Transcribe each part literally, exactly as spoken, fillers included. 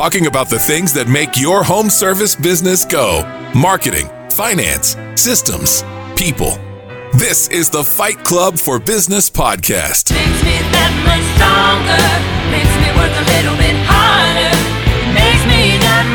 talking about the things that make your home service business go. Marketing, finance, systems, people. This is the Fight Club for Business podcast. Makes me that much stronger. Makes me work a little bit harder. Makes me that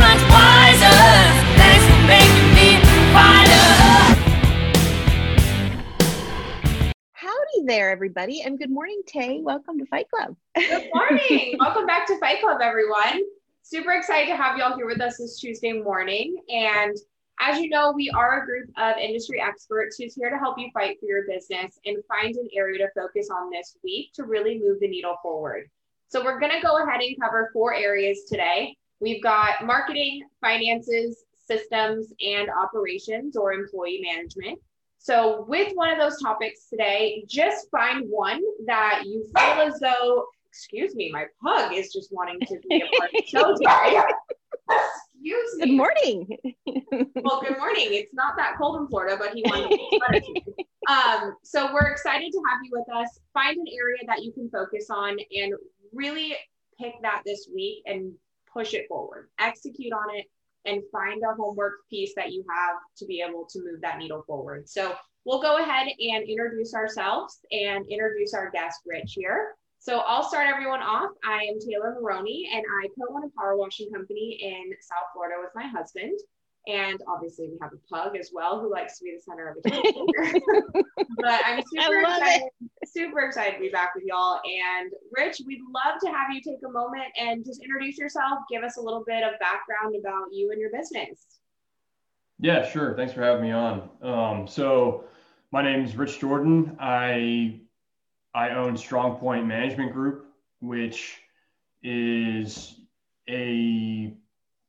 much wiser. Thanks for making me wider. Howdy there, everybody, and good morning, Tay. Welcome to Fight Club. Good morning. Welcome back to Fight Club, everyone. Super excited to have y'all here with us this Tuesday morning. And as you know, we are a group of industry experts who's here to help you fight for your business and find an area to focus on this week to really move the needle forward. So we're going to go ahead and cover four areas today. We've got marketing, finances, systems, and operations or employee management. So with one of those topics today, just find one that you feel as though, excuse me, my pug is just wanting to be a part of the show today. Excuse me. Good morning. Well, good morning. It's not that cold in Florida, but he wanted to be part of you. Um, so we're excited to have you with us. Find an area that you can focus on and really pick that this week and push it forward. Execute on it and find a homework piece that you have to be able to move that needle forward. So we'll go ahead and introduce ourselves and introduce our guest, Rich, here. So I'll start everyone off. I am Taylor Maroney, and I co-own a power washing company in South Florida with my husband. And obviously we have a pug as well who likes to be the center of attention. But I'm super excited, super excited to be back with y'all. And Rich, we'd love to have you take a moment and just introduce yourself. Give us a little bit of background about you and your business. Yeah, sure. Thanks for having me on. Um, so my name is Rich Jordan. I I own Strong Point Management Group, which is a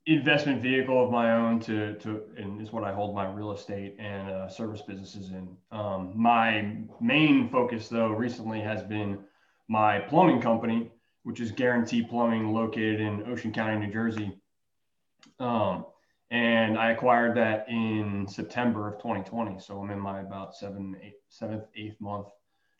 investment vehicle of my own to, to and is what I hold my real estate and uh, service businesses in. Um, my main focus, though, recently has been my plumbing company, which is Guarantee Plumbing, located in Ocean County, New Jersey. Um, and I acquired that in September of twenty twenty, so I'm in my about seven, eight, seventh, eighth month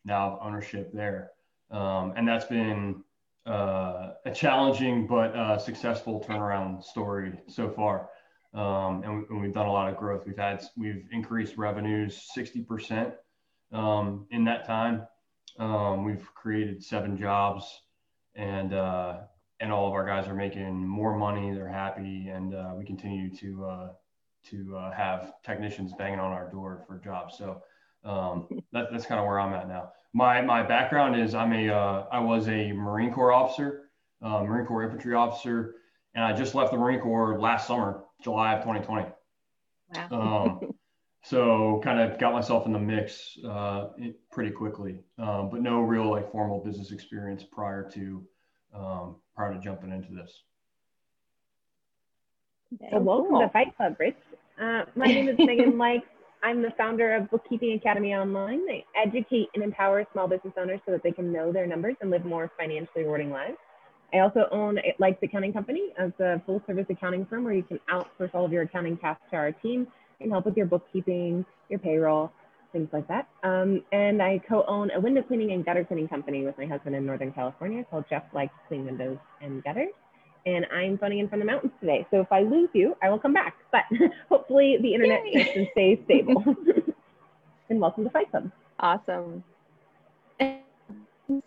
now of ownership there. Um, and that's been uh, a challenging but uh, successful turnaround story so far. Um, and, we, and we've done a lot of growth. We've had, we've increased revenues sixty percent um, in that time. Um, we've created seven jobs and, uh, and all of our guys are making more money. They're happy. And uh, we continue to, uh, to uh, have technicians banging on our door for jobs. So um, that, that's kind of where I'm at now. My my background is I'm a uh, I was a Marine Corps officer, uh, Marine Corps infantry officer, and I just left the Marine Corps last summer, July of twenty twenty. Wow. Um, so kind of got myself in the mix uh, pretty quickly, um, but no real like formal business experience prior to um, prior to jumping into this. So welcome cool. to Fight Club, Rich. Uh, my name is Megan Mike. I'm the founder of Bookkeeping Academy Online. They educate and empower small business owners so that they can know their numbers and live more financially rewarding lives. I also own Likes Accounting Company as a full service accounting firm where you can outsource all of your accounting tasks to our team and help with your bookkeeping, your payroll, things like that. Um, and I co-own a window cleaning and gutter cleaning company with my husband in Northern California called Jeff Likes Clean Windows and Gutters. And I'm phoning in from the mountains today. So if I lose you, I will come back. But hopefully the internet can stay stable. And welcome to Fight Club. Awesome. And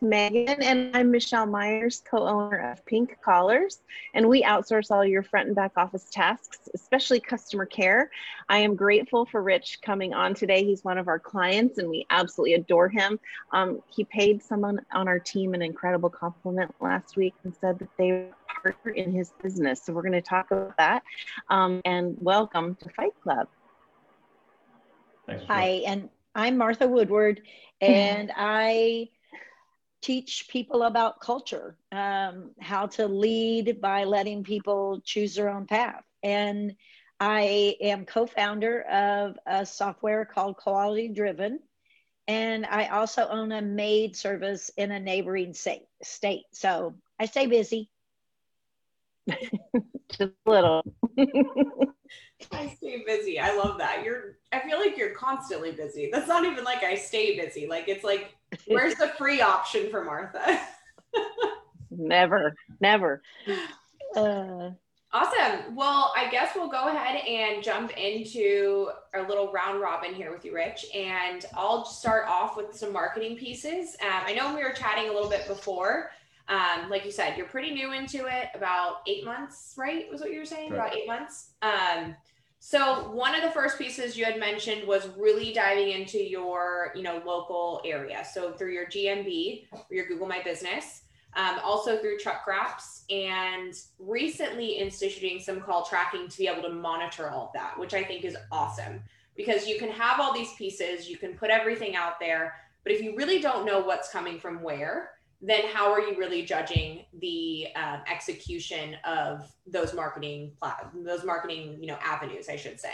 Megan, and I'm Michelle Myers, co-owner of Pink Collars. And we outsource all your front and back office tasks, especially customer care. I am grateful for Rich coming on today. He's one of our clients and we absolutely adore him. Um, he paid someone on our team an incredible compliment last week and said that they were in his business. So we're going to talk about that. Um, and welcome to Fight Club. Thanks. Hi, and I'm Martha Woodward, and I teach people about culture, um, how to lead by letting people choose their own path. And I am co-founder of a software called Quality Driven. And I also own a maid service in a neighboring state. So I stay busy. Just a little. I stay busy. I love that. You're, I feel like you're constantly busy. That's not even like I stay busy. Like it's like, where's the free option for Martha? Never, never. Uh, awesome. Well, I guess we'll go ahead and jump into our little round robin here with you, Rich. And I'll start off with some marketing pieces. Um, I know we were chatting a little bit before. Um, like you said, you're pretty new into it, about eight months, right? Was what you were saying, right. About eight months. Um, so one of the first pieces you had mentioned was really diving into your, you know, local area. So through your G M B or your Google My Business, um, also through truck wraps, and recently instituting some call tracking to be able to monitor all of that, which I think is awesome because you can have all these pieces, you can put everything out there, but if you really don't know what's coming from where, then how are you really judging the um, execution of those marketing those marketing you know avenues, I should say.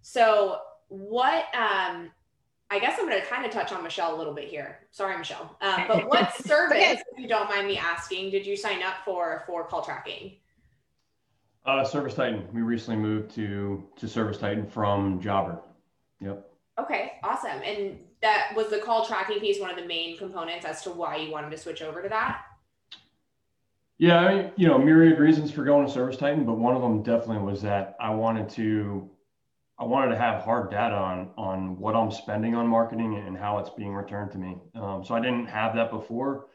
So what um, I guess I'm going to kind of touch on Michelle a little bit here. Sorry, Michelle. Um, but what service, okay. if you don't mind me asking, did you sign up for for call tracking? Uh, Service Titan. We recently moved to to Service Titan from Jobber. Yep. Okay, awesome. And that was the call tracking piece, one of the main components as to why you wanted to switch over to that? Yeah, I mean, you know, myriad reasons for going to Service Titan, but one of them definitely was that I wanted to, I wanted to have hard data on, on what I'm spending on marketing and how it's being returned to me. Um, so I didn't have that before.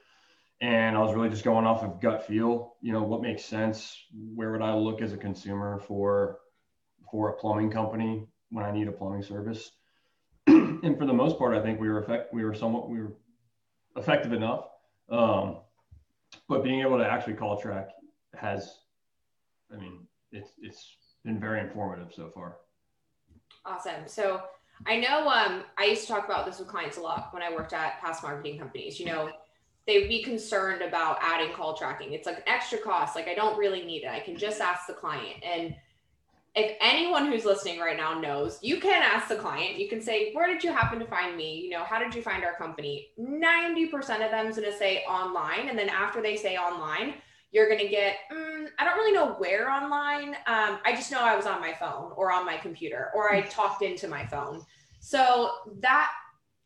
And I was really just going off of gut feel, you know, what makes sense, where would I look as a consumer for, for a plumbing company when I need a plumbing service? And for the most part, I think we were effect, we were somewhat we were effective enough. Um, but being able to actually call track has, I mean, it's it's been very informative so far. Awesome. So I know um, I used to talk about this with clients a lot when I worked at past marketing companies. You know, they'd be concerned about adding call tracking. It's like an extra cost. Like I don't really need it. I can just ask the client. And if anyone who's listening right now knows, you can ask the client, you can say, where did you happen to find me? You know, how did you find our company? ninety percent of them is going to say online. And then after they say online, you're going to get, mm, I don't really know where online. Um, I just know I was on my phone or on my computer, or I talked into my phone. So that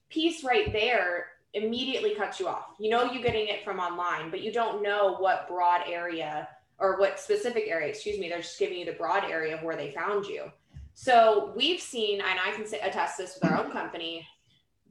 piece right there immediately cuts you off. You know, you're getting it from online, but you don't know what broad area or what specific area, excuse me, they're just giving you the broad area of where they found you. So we've seen, and I can attest this with our own company,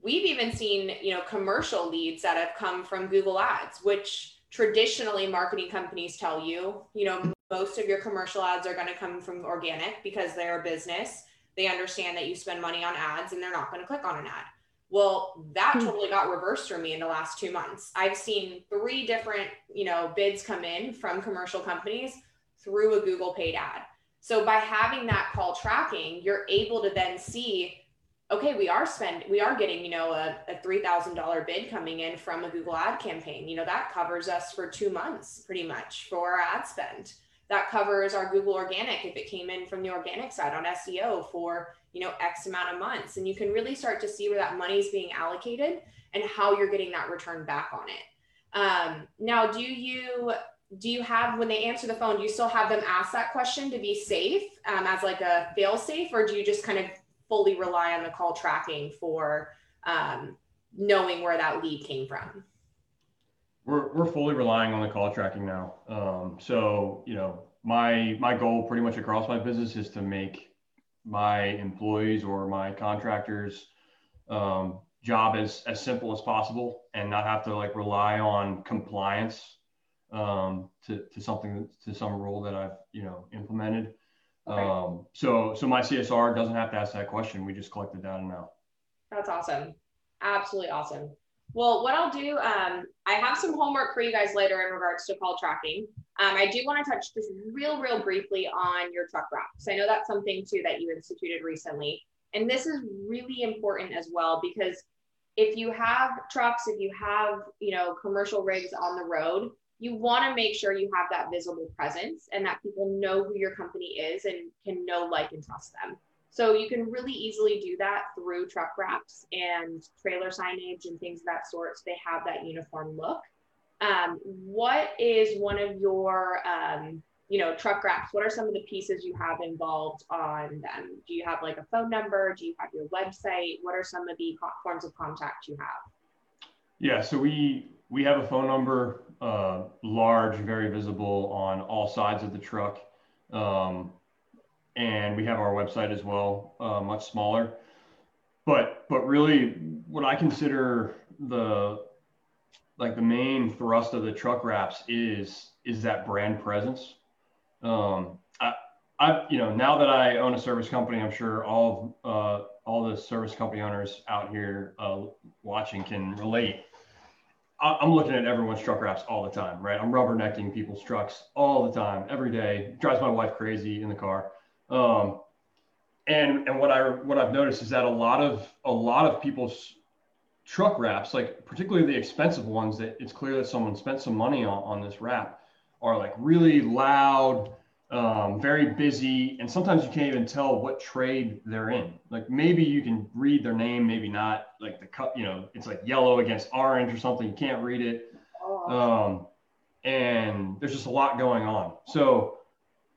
we've even seen, you know, commercial leads that have come from Google Ads, which traditionally marketing companies tell you, you know, most of your commercial ads are going to come from organic because they're a business. They understand that you spend money on ads and they're not going to click on an ad. Well, that totally got reversed for me in the last two months. I've seen three different, you know, bids come in from commercial companies through a Google paid ad. So by having that call tracking, you're able to then see, okay, we are spend, we are getting, you know, a, a three thousand dollar bid coming in from a Google ad campaign. You know, that covers us for two months, pretty much, for our ad spend. That covers our Google organic if it came in from the organic side on S E O for, you know, X amount of months. And you can really start to see where that money is being allocated and how you're getting that return back on it. Um, now, do you, do you have, when they answer the phone, do you still have them ask that question to be safe um, as like a fail safe, or do you just kind of fully rely on the call tracking for um, knowing where that lead came from? We're, we're fully relying on the call tracking now. Um, so, you know, my, my goal pretty much across my business is to make my employees or my contractors um, job as, as simple as possible and not have to like rely on compliance um, to, to something, to some rule that I've, you know, implemented. Okay. Um, so, so my C S R doesn't have to ask that question. We just collect the data now. That's awesome. Absolutely awesome. Well, what I'll do, um, I have some homework for you guys later in regards to call tracking. Um, I do want to touch just real, real briefly on your truck wraps. I know that's something too that you instituted recently. And this is really important as well, because if you have trucks, if you have, you know, commercial rigs on the road, you want to make sure you have that visible presence and that people know who your company is and can know, like, and trust them. So you can really easily do that through truck wraps and trailer signage and things of that sort. So they have that uniform look. Um, what is one of your, um, you know, truck wraps? What are some of the pieces you have involved on them? Do you have like a phone number? Do you have your website? What are some of the forms of contact you have? Yeah, so we We have a phone number, uh, large, very visible on all sides of the truck. Um, and we have our website as well, uh, much smaller. But, but really what I consider the, like the main thrust of the truck wraps is, is that brand presence. Um, I, I, you know, now that I own a service company, I'm sure all, uh, all the service company owners out here uh, watching can relate. I'm looking at everyone's truck wraps all the time, right? I'm rubbernecking people's trucks all the time, every day. It drives my wife crazy in the car. Um, and and what I what I've noticed is that a lot of a lot of people's truck wraps, like particularly the expensive ones, that it's clear that someone spent some money on, on this wrap, are like really loud, um, very busy, and sometimes you can't even tell what trade they're in. Like maybe you can read their name, maybe not. Like the cut, you know, it's like yellow against orange or something. You can't read it, um, and there's just a lot going on. So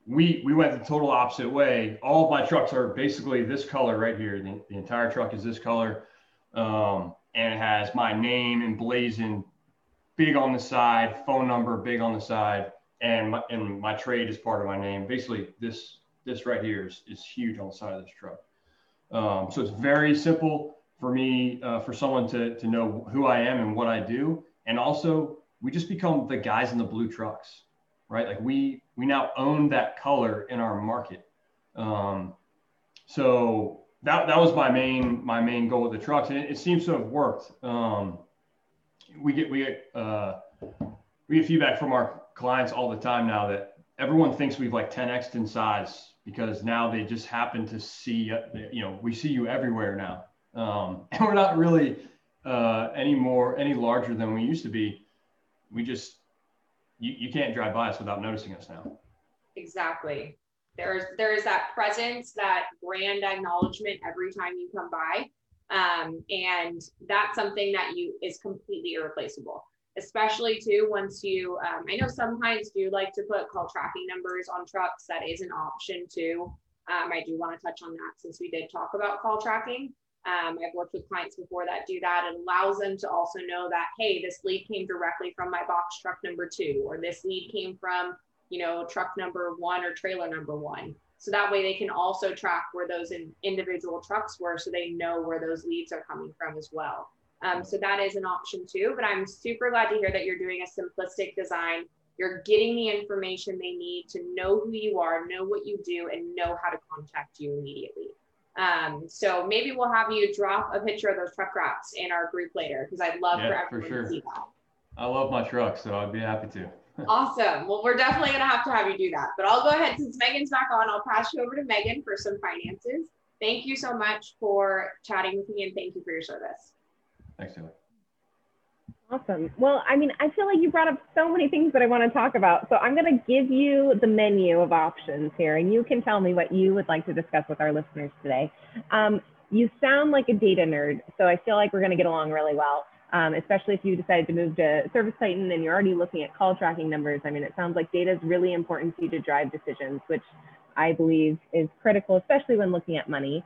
we we went the total opposite way. All of my trucks are basically this color right here. The, the entire truck is this color, um, and it has my name emblazoned big on the side, phone number big on the side. And my, and my trade is part of my name. Basically, this this right here is, is huge on the side of this truck. Um, so it's very simple for me, uh, for someone to, to know who I am and what I do. And also, we just become the guys in the blue trucks, right? Like we we now own that color in our market. Um, so that that was my main my main goal with the trucks, and it, it seems to have worked. Um, we get we get uh, we get feedback from our clients all the time now that everyone thinks we've like ten X'd in size, because now they just happen to see, you know, we see you everywhere now. Um, and we're not really uh, any more, any larger than we used to be. We just, you, you can't drive by us without noticing us now. Exactly. There's, there is that presence, that brand acknowledgement every time you come by. Um, and that's something that you is completely irreplaceable. Especially too, once you, um, I know sometimes you like to put call tracking numbers on trucks. That is an option too. Um, I do want to touch on that since we did talk about call tracking. Um, I've worked with clients before that do that. It allows them to also know that, hey, this lead came directly from my box truck number two, or this lead came from, you know, truck number one or trailer number one. So that way they can also track where those in individual trucks were, so they know where those leads are coming from as well. Um, so that is an option too, but I'm super glad to hear that you're doing a simplistic design. You're getting the information they need to know who you are, know what you do, and know how to contact you immediately. Um, so maybe we'll have you drop a picture of those truck wraps in our group later, because I'd love yeah, for everyone for sure. to see that. I love my truck, so I'd be happy to. Awesome. Well, we're definitely going to have to have you do that, but I'll go ahead, since Megan's back on, I'll pass you over to Megan for some finances. Thank you so much for chatting with me, and thank you for your service. Thanks, Taylor. Awesome. Well, I mean, I feel like you brought up so many things that I want to talk about. So I'm going to give you the menu of options here, and you can tell me what you would like to discuss with our listeners today. Um, you sound like a data nerd, so I feel like we're going to get along really well, um, especially if you decided to move to Service Titan and you're already looking at call tracking numbers. I mean, it sounds like data is really important to you to drive decisions, which I believe is critical, especially when looking at money.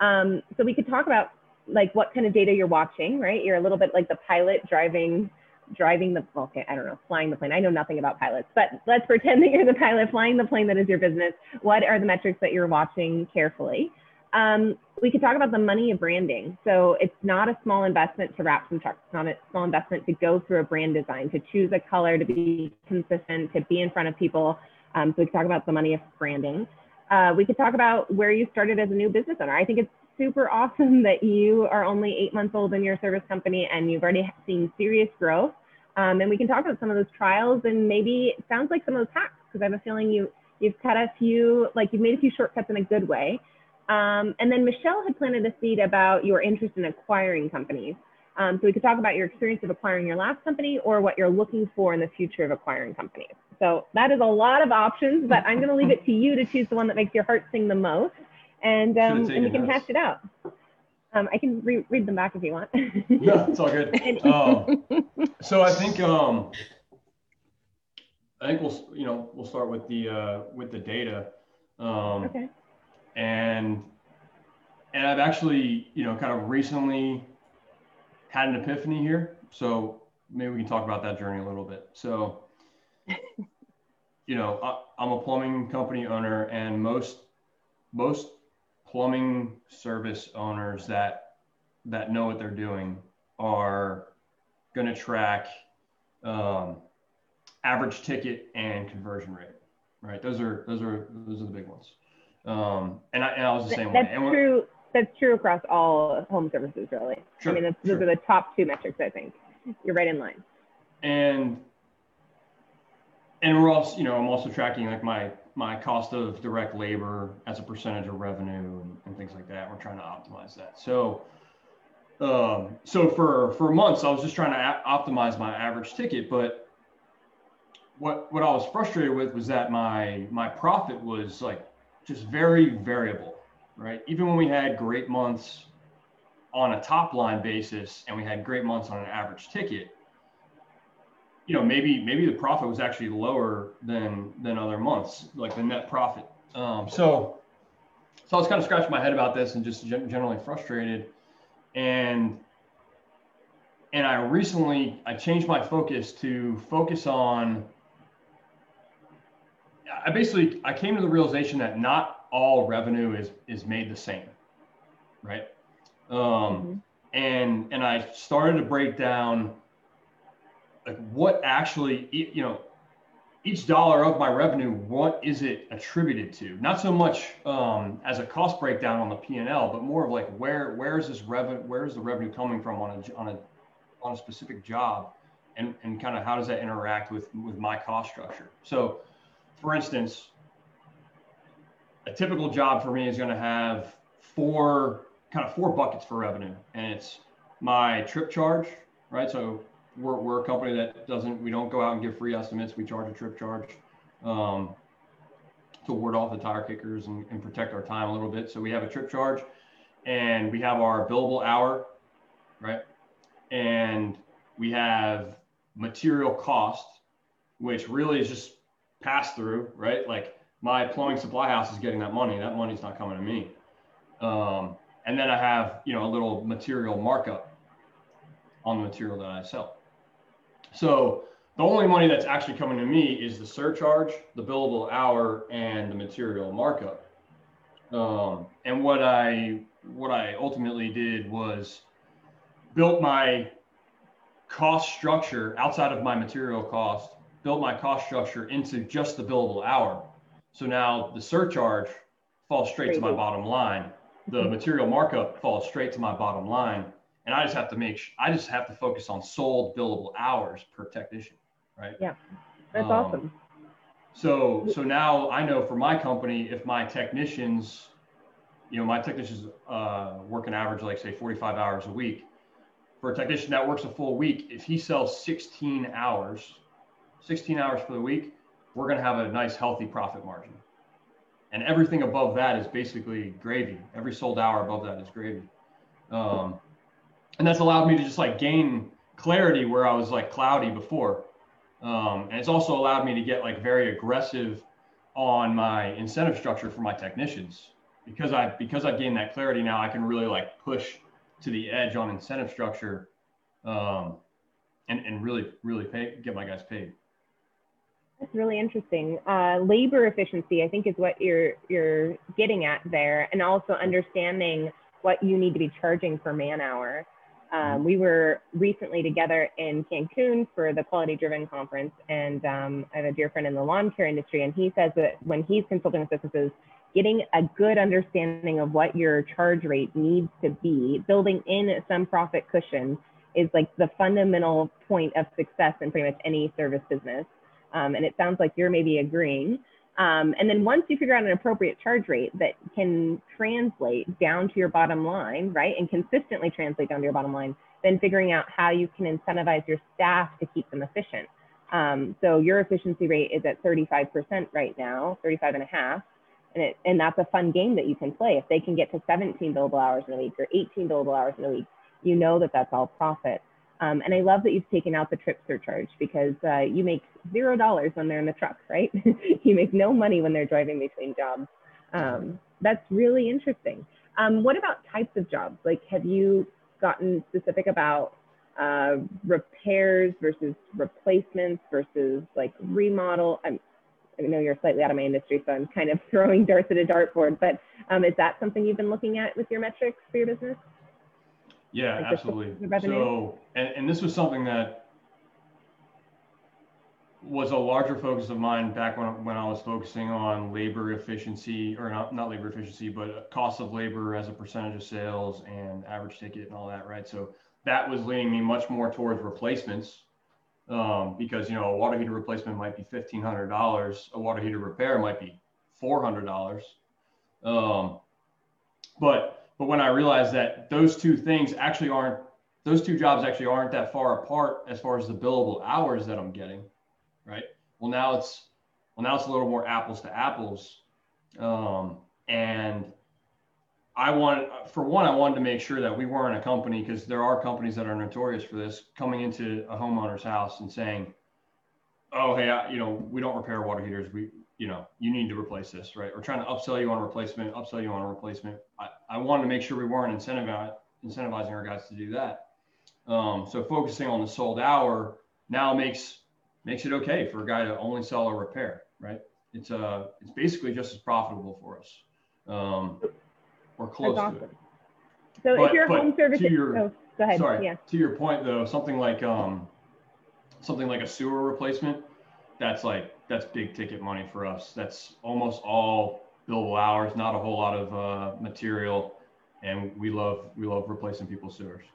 Um, so we could talk about like what kind of data you're watching, right? You're a little bit like the pilot driving, driving the, okay, I don't know, flying the plane. I know nothing about pilots, but let's pretend that you're the pilot flying the plane that is your business. What are the metrics that you're watching carefully? Um, we could talk about the money of branding. So it's not a small investment to wrap some trucks. It's not a small investment to go through a brand design, to choose a color, to be consistent, to be in front of people. Um, so we could talk about the money of branding. Uh, we could talk about where you started as a new business owner. I think it's super awesome that you are only eight months old in your service company and you've already seen serious growth. Um, and we can talk about some of those trials, and maybe it sounds like some of those hacks, because I have a feeling you, you've cut a few, like you've made a few shortcuts in a good way. Um, and then Michelle had planted a seed about your interest in acquiring companies. Um, so we could talk about your experience of acquiring your last company, or what you're looking for in the future of acquiring companies. So that is a lot of options, but I'm going to leave it to you to choose the one that makes your heart sing the most. And, um, and you can hash it out. Um, I can re read them back if you want. No, it's all good. Um, so I think um, I think we'll you know we'll start with the uh, with the data. Um, okay. And and I've actually you know kind of recently had an epiphany here. So maybe we can talk about that journey a little bit. So, you know, I, I'm a plumbing company owner, and most most plumbing service owners that that know what they're doing are going to track um, average ticket and conversion rate, right? Those are those are those are the big ones. Um, and I, and I was the same that's way. That's true. That's true across all home services, really. Sure, I mean, that's, sure. those are the top two metrics, I think. You're right in line. And and we're also, you know, I'm also tracking like my my cost of direct labor as a percentage of revenue and, and things like that. We're trying to optimize that. So, um, so for for months, I was just trying to a- optimize my average ticket. But what what I was frustrated with was that my my profit was like just very variable, right? Even when we had great months on a top line basis and we had great months on an average ticket, you know, maybe maybe the profit was actually lower than than other months, like the net profit. Um, so, so I was kind of scratching my head about this and just generally frustrated. And and I recently I changed my focus to focus on. I basically I came to the realization that not all revenue is is made the same, right? Um, mm-hmm. And and I started to break down like what actually, you know, each dollar of my revenue, what is it attributed to? Not so much um, as a cost breakdown on the P and L, but more of like where where is this revenue, where is the revenue coming from on a on a on a specific job, and and kind of how does that interact with with my cost structure? So, for instance, a typical job for me is going to have four kind of four buckets for revenue, and it's my trip charge, right? So we're, we're a company that doesn't, we don't go out and give free estimates. We charge a trip charge um, to ward off the tire kickers and, and protect our time a little bit. So we have a trip charge, and we have our billable hour, right? And we have material cost, which really is just pass through, right? Like my plumbing supply house is getting that money. That money's not coming to me. Um, and then I have, you know, a little material markup on the material that I sell. So the only money that's actually coming to me is the surcharge, the billable hour, and the material markup. Um, and what I what I ultimately did was built my cost structure outside of my material cost, built my cost structure into just the billable hour. So now the surcharge falls straight Crazy. to my bottom line. The material markup falls straight to my bottom line. And I just have to make, sh- I just have to focus on sold billable hours per technician, right? Yeah, that's um, awesome. So, so now I know for my company, if my technicians, you know, my technicians uh, work an average, like say forty-five hours a week. For a technician that works a full week, if he sells sixteen hours, sixteen hours for the week, we're going to have a nice healthy profit margin. And everything above that is basically gravy. Every sold hour above that is gravy. Um, and that's allowed me to just like gain clarity where I was like cloudy before. Um, and it's also allowed me to get like very aggressive on my incentive structure for my technicians. Because I, because I've gained that clarity now, I can really like push to the edge on incentive structure um, and, and really, really pay, get my guys paid. That's really interesting. Uh, labor efficiency, I think, is what you're you're getting at there, and also understanding what you need to be charging per man hour. Um, we were recently together in Cancun for the Quality Driven conference, and um, I have a dear friend in the lawn care industry, and he says that when he's consulting with businesses, getting a good understanding of what your charge rate needs to be, building in some profit cushion, is like the fundamental point of success in pretty much any service business. Um, and it sounds like you're maybe agreeing. Um, and then once you figure out an appropriate charge rate that can translate down to your bottom line, right, and consistently translate down to your bottom line, then figuring out how you can incentivize your staff to keep them efficient. Um, so your efficiency rate is at thirty-five percent right now, thirty-five and a half. And, it, and that's a fun game that you can play. If they can get to seventeen billable hours in a week or eighteen billable hours in a week, you know that that's all profit. Um, and I love that you've taken out the trip surcharge, because uh, you make zero dollars when they're in the truck, right? You make no money when they're driving between jobs. Um, that's really interesting. Um, what about types of jobs? Like, have you gotten specific about uh, repairs versus replacements versus like remodel? I'm, I know you're slightly out of my industry, so I'm kind of throwing darts at a dartboard, but um, is that something you've been looking at with your metrics for your business? Yeah, like absolutely. So, and, and this was something that was a larger focus of mine back when, when I was focusing on labor efficiency, or not, not labor efficiency, but cost of labor as a percentage of sales and average ticket and all that, right? So that was leaning me much more towards replacements, um, because, you know, a water heater replacement might be fifteen hundred dollars. A water heater repair might be four hundred dollars. Um, but, but when I realized that those two things actually aren't, those two jobs actually aren't that far apart as far as the billable hours that I'm getting, right? Well, now it's, well, now it's a little more apples to apples. Um, and I wanted, for one, I wanted to make sure that we weren't a company, because there are companies that are notorious for this, coming into a homeowner's house and saying, oh, hey, I, you know, we don't repair water heaters. We, you know, you need to replace this, right? Or trying to upsell you on a replacement, upsell you on a replacement. I, I wanted to make sure we weren't incentivizing, incentivizing our guys to do that. Um, so focusing on the sold hour now makes, makes it okay for a guy to only sell a repair, right? It's uh, it's basically just as profitable for us. Um, Or close awesome. to it. So but, if you're a home service, to your, oh, go ahead. Sorry, yeah. To your point though, something like um, something like a sewer replacement, that's like that's big ticket money for us. That's almost all billable hours, not a whole lot of uh, material, and we love we love replacing people's sewers.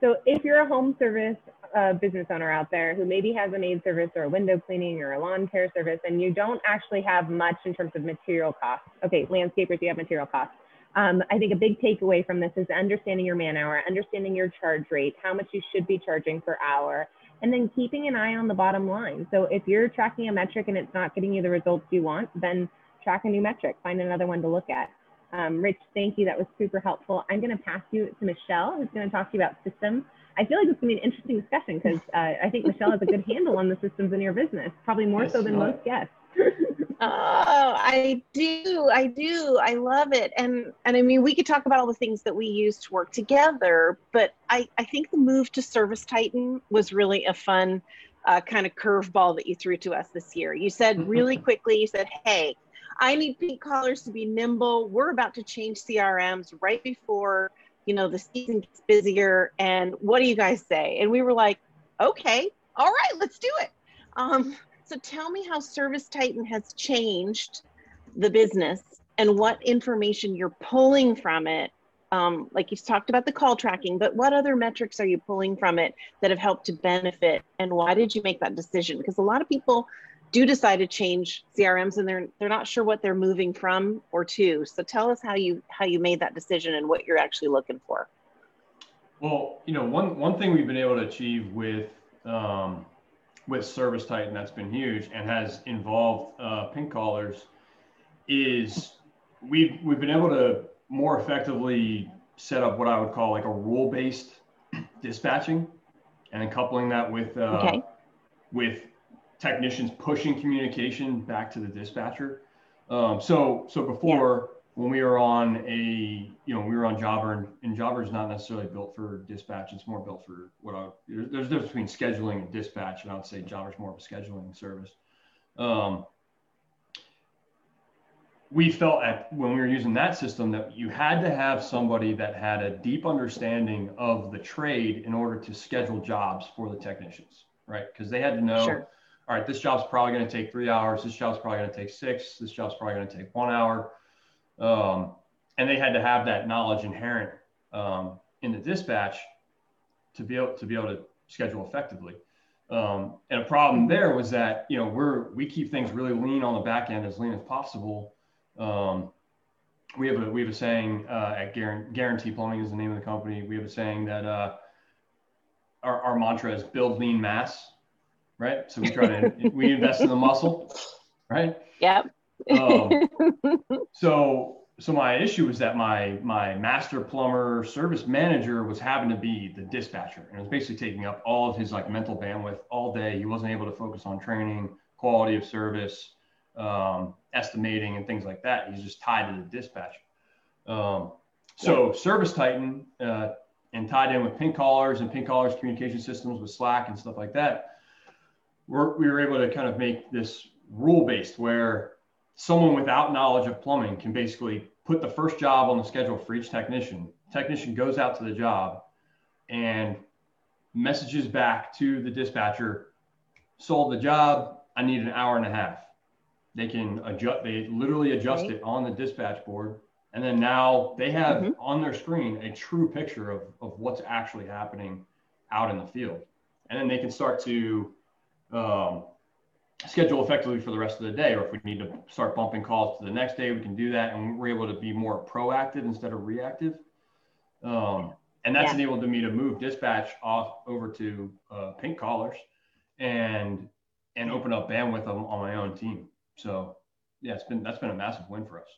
So if you're a home service uh, business owner out there who maybe has a maid service or a window cleaning or a lawn care service, and you don't actually have much in terms of material costs. Okay, landscapers, you have material costs. Um, I think a big takeaway from this is understanding your man hour, understanding your charge rate, how much you should be charging per hour, and then keeping an eye on the bottom line. So if you're tracking a metric and it's not getting you the results you want, then track a new metric, find another one to look at. Um, Rich, thank you. That was super helpful. I'm going to pass you to Michelle, who's going to talk to you about systems. I feel like it's going to be an interesting discussion because uh, I think Michelle has a good handle on the systems in your business, probably more yes, so than no. most guests. Oh, I do. I do. I love it. And, and I mean, we could talk about all the things that we use to work together, but I, I think the move to Service Titan was really a fun uh, kind of curveball that you threw to us this year. You said really quickly, you said, hey, I need Pink Collars to be nimble. We're about to change C R Ms right before, you know, the season gets busier. And what do you guys say? And we were like, okay, all right, let's do it. Um, so tell me how Service Titan has changed the business and what information you're pulling from it. Um, like you've talked about the call tracking, but what other metrics are you pulling from it that have helped to benefit? And why did you make that decision? Because a lot of people do decide to change C R Ms and they're they're not sure what they're moving from or to. So tell us how you how you made that decision and what you're actually looking for. Well, you know, one one thing we've been able to achieve with um, with Service Titan that's been huge and has involved uh, Pink Collars is we've we've been able to more effectively set up what I would call like a rule based dispatching, and then coupling that with uh, okay. with technicians pushing communication back to the dispatcher. Um, so, so before yeah. when we were on a, you know, we were on Jobber, and, and Jobber is not necessarily built for dispatch. It's more built for what I, there's a difference between scheduling and dispatch. And I would say Jobber is more of a scheduling service. Um, we felt at, when we were using that system, that you had to have somebody that had a deep understanding of the trade in order to schedule jobs for the technicians, right? Because they had to know, sure. all right, this job's probably going to take three hours. This job's probably going to take six. This job's probably going to take one hour. Um, and they had to have that knowledge inherent um, in the dispatch to be able to be able to schedule effectively. Um, and a problem there was that, you know, we're, we keep things really lean on the back end, as lean as possible. Um, we have a, we have a saying uh, at Guarantee Plumbing is the name of the company. We have a saying that uh, our, our mantra is build lean mass. Right. So we try to, we invest in the muscle, right? Yep. um, so, so my issue was that my, my master plumber service manager was having to be the dispatcher, and it was basically taking up all of his like mental bandwidth all day. He wasn't able to focus on training, quality of service, um, estimating and things like that. He's just tied to the dispatcher. Um, so yep. Service Titan, uh, and tied in with Pink Collars and Pink Collars communication systems with Slack and stuff like that, we're, we were able to kind of make this rule-based where someone without knowledge of plumbing can basically put the first job on the schedule for each technician. Technician goes out to the job and messages back to the dispatcher, sold the job, I need an hour and a half. They can adjust, they literally adjust it on the dispatch board. And then now they have mm-hmm. on their screen a true picture of, of what's actually happening out in the field. And then they can start to um, schedule effectively for the rest of the day. Or if we need to start bumping calls to the next day, we can do that. And we're able to be more proactive instead of reactive. Um, and that's yeah. enabled me to move dispatch off over to uh, Pink Collars and and open up bandwidth on, on my own team. So yeah, it's been, that's been a massive win for us.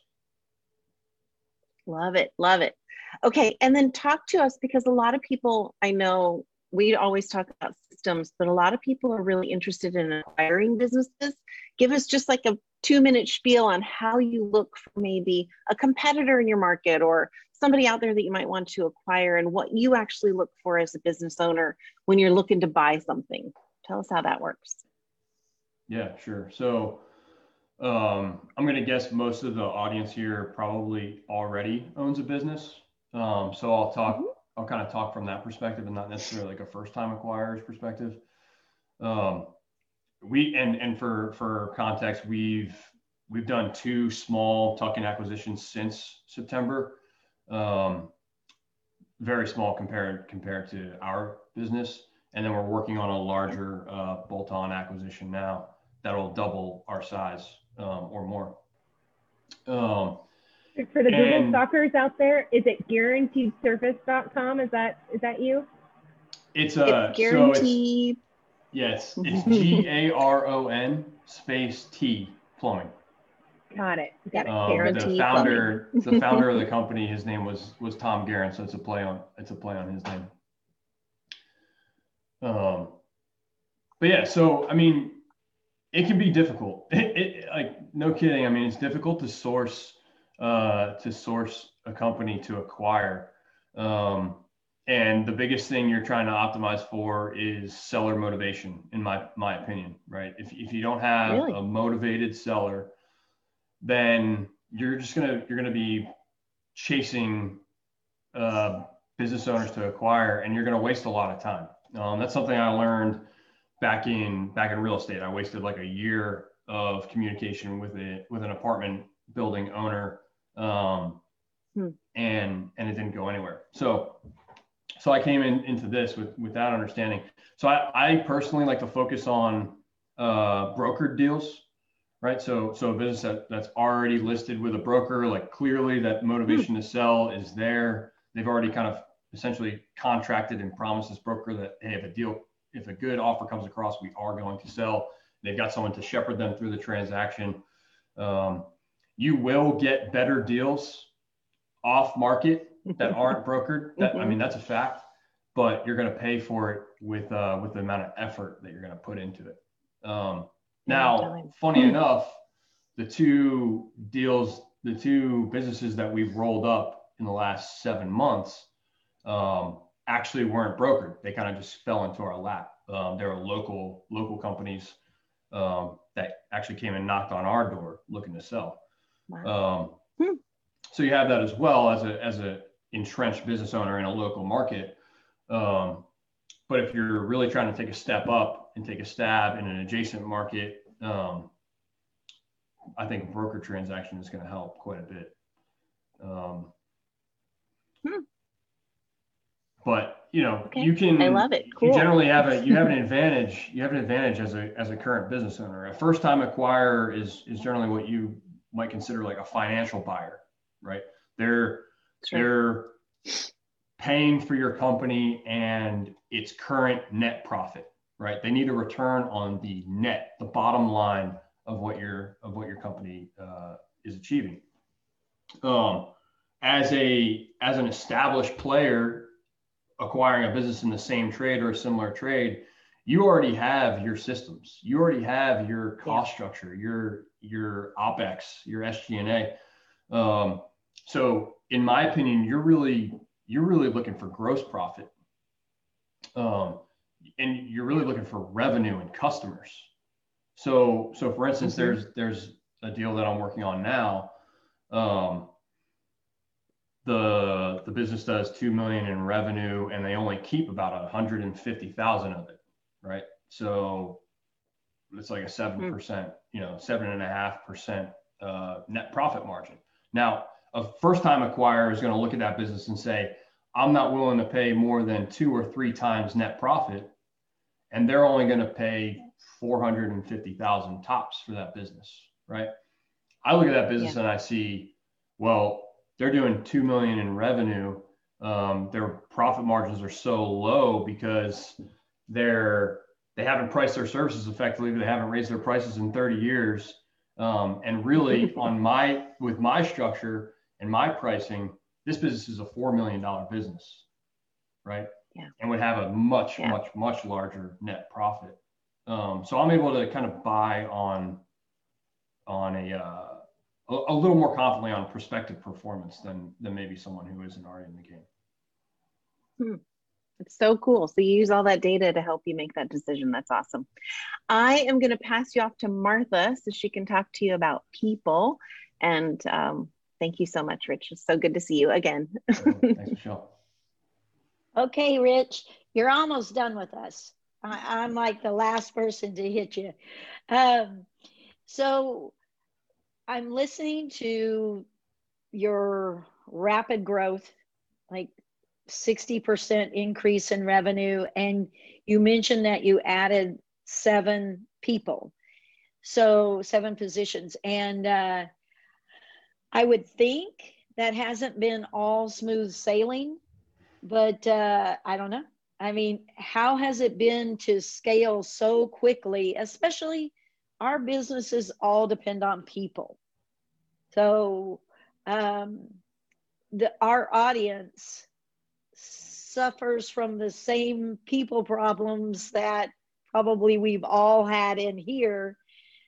Love it. Love it. Okay. And then talk to us, because a lot of people, I know we always talk about systems, but a lot of people are really interested in acquiring businesses. Give us just like a two minute spiel on how you look for maybe a competitor in your market or somebody out there that you might want to acquire and what you actually look for as a business owner when you're looking to buy something. Tell us how that works. Yeah, sure. So Um, I'm going to guess most of the audience here probably already owns a business. Um, so I'll talk, I'll kind of talk from that perspective and not necessarily like a first time acquirer's perspective. Um, we, and, and for, for context, we've, we've done two small tuck-in acquisitions since September. Um, very small compared, compared to our business. And then we're working on a larger, uh, bolt-on acquisition now that'll double our size. Um, or more. Um, For the Google and, stalkers out there, is it guaranteed service dot com? Is that is that you? It's a it's guaranteed. So it's, yes, it's G A R O N space T plumbing. Got it. Got it. Um, Guarantee the founder, the founder of the company, his name was was Tom Guerin, so it's a play on it's a play on his name. Um, but yeah, so I mean. It can be difficult. It, it, like no kidding. I mean, it's difficult to source uh, to source a company to acquire, um, and the biggest thing you're trying to optimize for is seller motivation. In my my opinion, right? If if you don't have really? a motivated seller, then you're just gonna you're gonna be chasing uh, business owners to acquire, and you're gonna waste a lot of time. Um, that's something I learned. Back in back in real estate, I wasted like a year of communication with a with an apartment building owner, um, hmm. and and it didn't go anywhere. So, so I came in into this with with that understanding. So I, I personally like to focus on uh, brokered deals, right? So so a business that, that's already listed with a broker, like clearly that motivation hmm. to sell is there. They've already kind of essentially contracted and promised this broker that hey, if a deal. If a good offer comes across, we are going to sell. They've got someone to shepherd them through the transaction. Um, you will get better deals off market that aren't brokered. That, I mean, that's a fact, but you're going to pay for it with uh, with the amount of effort that you're going to put into it. Um, now, funny enough, the two deals, the two businesses that we've rolled up in the last seven months, um, actually weren't brokered. They kind of just fell into our lap. Um, there were local local companies um, that actually came and knocked on our door looking to sell. Wow. Um, hmm. So you have that as well as a as a entrenched business owner in a local market. Um, but if you're really trying to take a step up and take a stab in an adjacent market, um, I think a broker transaction is going to help quite a bit. Um, hmm. But you know, okay. you can. I love it. Cool. You generally have a you have an advantage. You have an advantage as a as a current business owner. A first time acquirer is is generally what you might consider like a financial buyer, right? They're sure. they're paying for your company and its current net profit, right? They need a return on the net, the bottom line of what your of what your company uh, is achieving. Um, as a as an established player. Acquiring a business in the same trade or a similar trade, you already have your systems, you already have your cost structure, your your OpEx, your S G and A. Um, so in my opinion, you're really you're really looking for gross profit. Um, and you're really looking for revenue and customers. So, so for instance, mm-hmm. there's, there's a deal that I'm working on now. Um, the, the business does two million in revenue and they only keep about one hundred fifty thousand of it. Right. So it's like a seven percent, mm-hmm. you know, seven and a half percent, uh, net profit margin. Now, a first time acquirer is going to look at that business and say, I'm not willing to pay more than two or three times net profit. And they're only going to pay four hundred fifty thousand tops for that business. Right. I look at that business yeah. and I see, well, they're doing two million in revenue. Um, their profit margins are so low because they're, they haven't priced their services effectively. They haven't raised their prices in thirty years. Um, and really on my, with my structure and my pricing, this business is a four million dollars business, right? Yeah. And would have a much, yeah. much, much larger net profit. Um, so I'm able to kind of buy on, on a, uh, a, a little more confidently on prospective performance than, than maybe someone who isn't already in the game. Hmm. It's so cool. So you use all that data to help you make that decision. That's awesome. I am going to pass you off to Martha so she can talk to you about people. And um, thank you so much, Rich. It's so good to see you again. Thanks, Michelle. Okay, Rich, you're almost done with us. I I'm like the last person to hit you. Um, so I'm listening to your rapid growth, like sixty percent increase in revenue. And you mentioned that you added seven people. So seven positions. And uh, I would think that hasn't been all smooth sailing, but uh, I don't know. I mean, how has it been to scale so quickly, especially our businesses all depend on people. So um, the, our audience suffers from the same people problems that probably we've all had in here.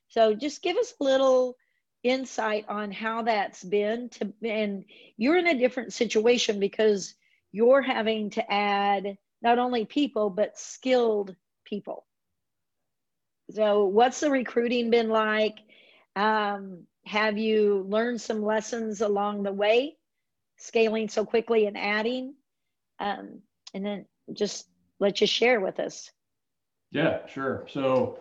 So just give us a little insight on how that's been to, and you're in a different situation because you're having to add not only people, but skilled people. So what's the recruiting been like? Um, have you learned some lessons along the way, scaling so quickly and adding? Um, and then just let you share with us. Yeah, sure. So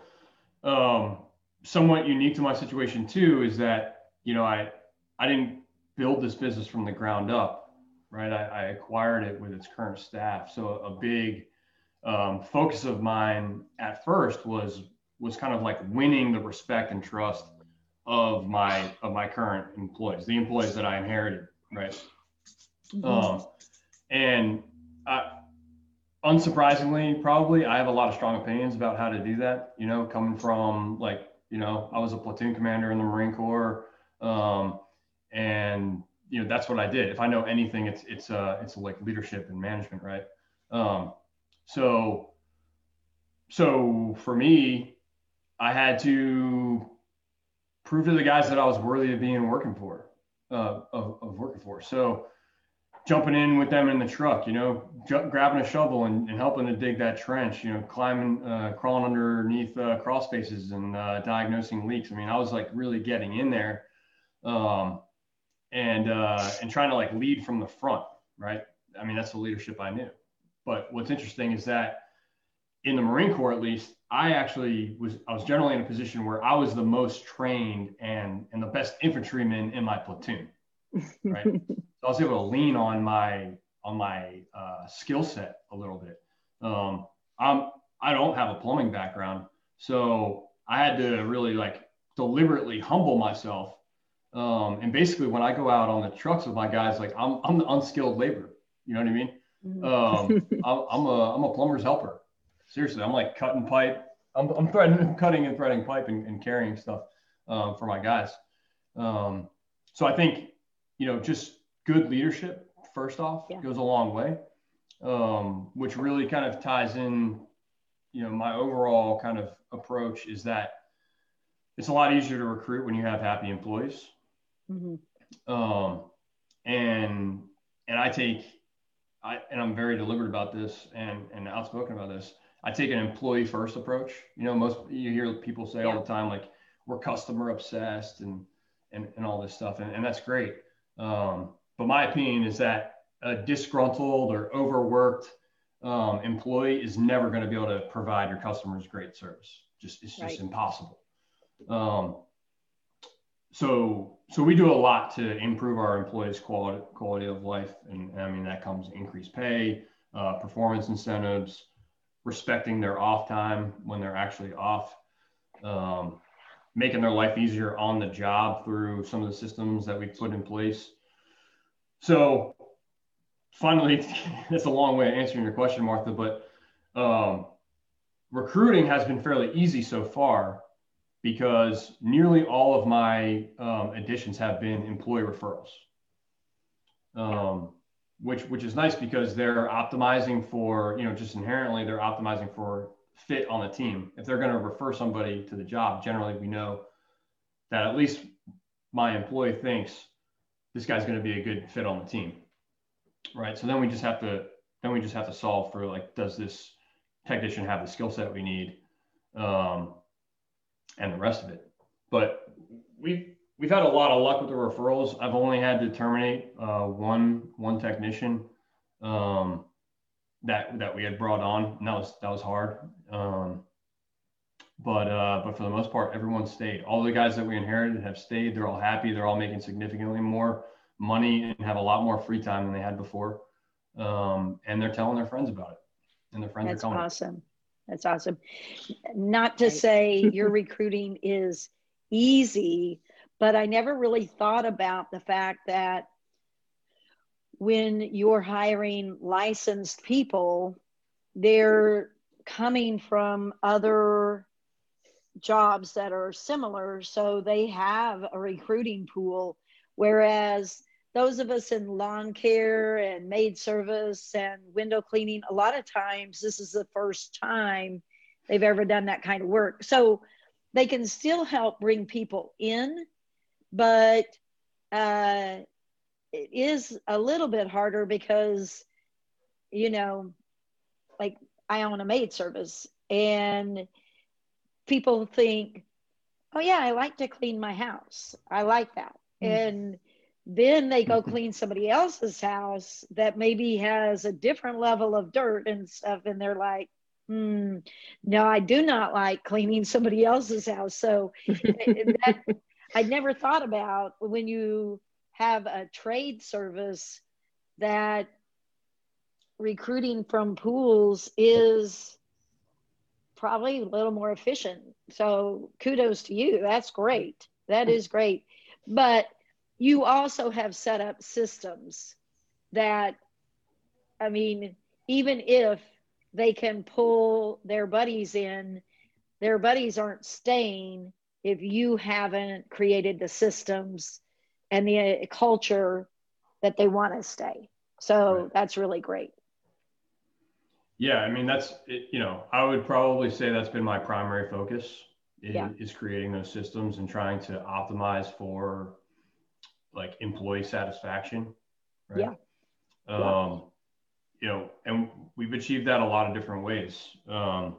um, somewhat unique to my situation too, is that, you know, I, I didn't build this business from the ground up, right? I, I acquired it with its current staff. So a big um, focus of mine at first was, was kind of like winning the respect and trust of my, of my current employees, the employees that I inherited. Right. Mm-hmm. Um, and uh, unsurprisingly, probably I have a lot of strong opinions about how to do that, you know, coming from like, you know, I was a platoon commander in the Marine Corps. Um, and, you know, that's what I did. If I know anything, it's, it's, uh, it's like leadership and management. Right. Um, so, so for me, I had to prove to the guys that I was worthy of being working for, uh, of, of working for. So, jumping in with them in the truck, you know, grabbing a shovel and, and helping to dig that trench, you know, climbing, uh, crawling underneath uh, crawl spaces and uh, diagnosing leaks. I mean, I was like really getting in there um, and uh, and trying to like lead from the front, right? I mean, that's the leadership I knew. But what's interesting is that in the Marine Corps, at least, I actually was, I was generally in a position where I was the most trained and and the best infantryman in my platoon, right? So I was able to lean on my on my uh, skill set a little bit. Um, I'm I don't have a plumbing background, so I had to really like deliberately humble myself. Um, and basically, when I go out on the trucks with my guys, like I'm I'm the unskilled laborer. You know what I mean? Um, I'm a I'm a plumber's helper. Seriously, I'm like cutting pipe. I'm I'm threading, cutting and threading pipe and, and carrying stuff um, for my guys. Um, so I think you know just good leadership, first off, yeah. goes a long way, um, which really kind of ties in, you know, my overall kind of approach is that it's a lot easier to recruit when you have happy employees. Mm-hmm. Um, and, and I take I, and I'm very deliberate about this and, and outspoken about this, I take an employee first approach. You know, most, you hear people say all the time, like, we're customer obsessed and, and, and all this stuff. And, and that's great. Um, but my opinion is that a disgruntled or overworked um, employee is never going to be able to provide your customers great service. Just, it's just impossible. Um, so, so we do a lot to improve our employees' quality, quality of life. And, and I mean, that comes increased pay, uh, performance incentives, respecting their off time when they're actually off, um, making their life easier on the job through some of the systems that we put in place. So finally, that's a long way of answering your question, Martha, but um, recruiting has been fairly easy so far because nearly all of my um, additions have been employee referrals, um, which which is nice because they're optimizing for, you know, just inherently they're optimizing for fit on the team. If they're going to refer somebody to the job, generally we know that at least my employee thinks this guy's going to be a good fit on the team, right? So then we just have to then we just have to solve for, like, does this technician have the skill set we need, um, and the rest of it. But we've we've had a lot of luck with the referrals. I've only had to terminate uh, one one technician um, that that we had brought on, and that was that was hard. Um, but uh, but for the most part, everyone stayed. All the guys that we inherited have stayed. They're all happy. They're all making significantly more money and have a lot more free time than they had before, um, and they're telling their friends about it. And their friends are coming. That's awesome. That's awesome. Not to say your recruiting is easy, but I never really thought about the fact that when you're hiring licensed people, they're coming from other jobs that are similar, so they have a recruiting pool, whereas those of us in lawn care and maid service and window cleaning, a lot of times this is the first time they've ever done that kind of work. So they can still help bring people in, but uh, it is a little bit harder because, you know, like I own a maid service and people think, oh yeah, I like to clean my house. I like that. Mm-hmm. And then they go clean somebody else's house that maybe has a different level of dirt and stuff. And they're like, hmm, no, I do not like cleaning somebody else's house. So that, I never thought about when you have a trade service that recruiting from pools is probably a little more efficient. So kudos to you. That's great. That is great. But you also have set up systems that, I mean, even if they can pull their buddies in, their buddies aren't staying if you haven't created the systems and the culture that they want to stay. So right. That's really great. Yeah, I mean, that's, you know, I would probably say that's been my primary focus is, yeah. is creating those systems and trying to optimize for like employee satisfaction, right? Yeah. Um, you know, and we've achieved that a lot of different ways. Um,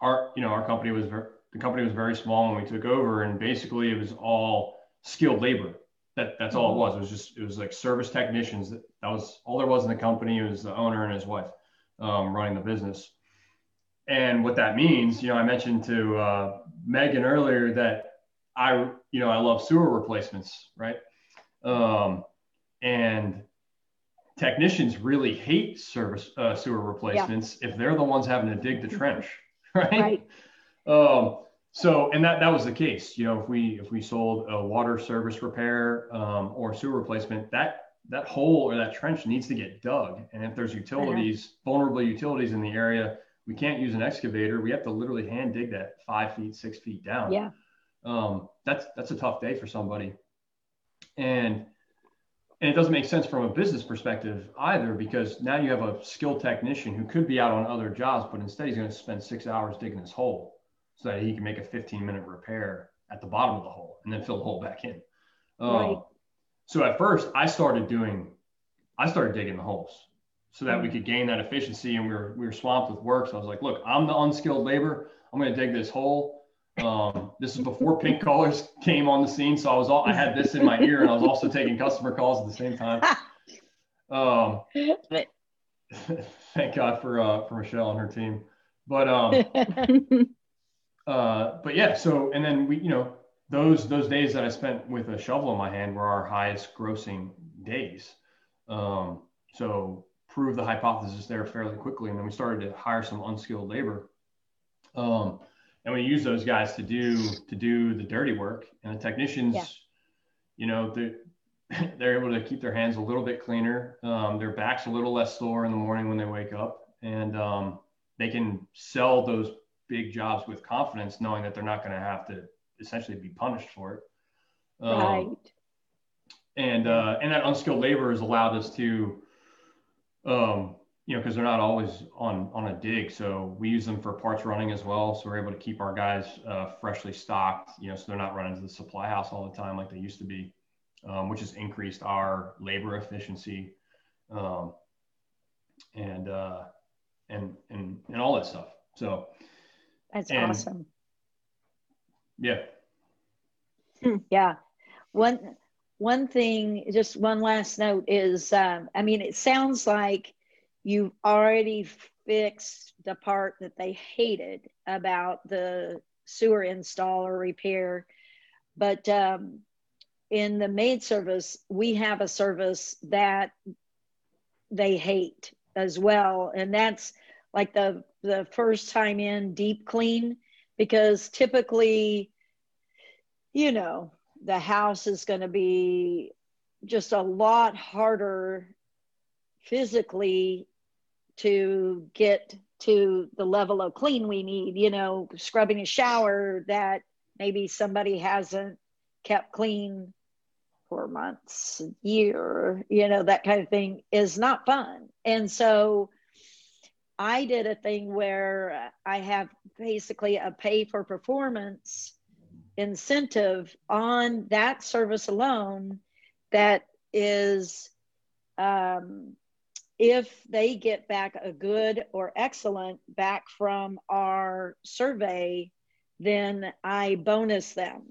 our, you know, our company was, ver- the company was very small when we took over, and basically it was all skilled labor. That that's all it was. It was just, it was like service technicians. That, that was all there was in the company. It was the owner and his wife um, running the business. And what that means, you know, I mentioned to uh, Megan earlier that I, you know, I love sewer replacements, right? Um, and technicians really hate service uh, sewer replacements yeah. if they're the ones having to dig the trench, right? right. Um, so, and that that was the case. You know, if we if we sold a water service repair um, or sewer replacement, that that hole or that trench needs to get dug. And if there's utilities, yeah. vulnerable utilities in the area, we can't use an excavator. We have to literally hand dig that five feet, six feet down. Yeah. Um, that's, that's a tough day for somebody. And, and it doesn't make sense from a business perspective either, because now you have a skilled technician who could be out on other jobs, but instead he's going to spend six hours digging this hole so that he can make a fifteen minute repair at the bottom of the hole and then fill the hole back in. Um, right. So at first I started doing, I started digging the holes. so that we could gain that efficiency. And we were, we were swamped with work. So I was like, look, I'm the unskilled labor. I'm going to dig this hole. Um, this is before Pink Collars came on the scene. So I was all, I had this in my ear, and I was also taking customer calls at the same time. Um, thank God for, uh, for Michelle and her team. But, um, uh, but yeah, so, and then we, you know, those, those days that I spent with a shovel in my hand were our highest grossing days. Um, so prove the hypothesis there fairly quickly. And then we started to hire some unskilled labor. Um, and we use those guys to do, to do the dirty work, and the technicians, yeah. you know, the, they're able to keep their hands a little bit cleaner. Um, their back's a little less sore in the morning when they wake up, and um, they can sell those big jobs with confidence, knowing that they're not going to have to essentially be punished for it. Um, right. And, uh, and that unskilled labor has allowed us to, um, you know, cause they're not always on, on a dig. So we use them for parts running as well. So we're able to keep our guys uh, freshly stocked, you know, so they're not running to the supply house all the time like they used to be. Um, which has increased our labor efficiency, um, and, uh, and, and, and all that stuff. So that's and, awesome. Yeah. Yeah. One, one thing, just one last note is, um, I mean, it sounds like you've already fixed the part that they hated about the sewer install or repair, but, um, in the maid service, we have a service that they hate as well. And that's like the, the first time in deep clean, because typically, you know, the house is going to be just a lot harder physically to get to the level of clean we need, you know, scrubbing a shower that maybe somebody hasn't kept clean for months, year, you know, that kind of thing is not fun. And so I did a thing where I have basically a pay for performance incentive on that service alone that is, um, if they get back a good or excellent back from our survey, then I bonus them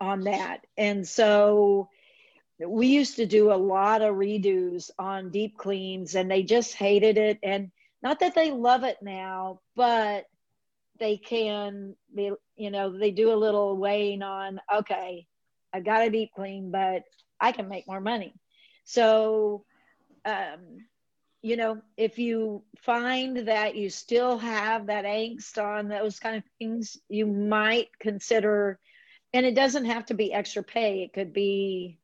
on that. And so we used to do a lot of redos on deep cleans, and they just hated it. And not that they love it now, but they can, they, you know, they do a little weighing on, okay, I've got a deep clean, but I can make more money. So, um, you know, if you find that you still have that angst on those kind of things, you might consider. And it doesn't have to be extra pay. It could be,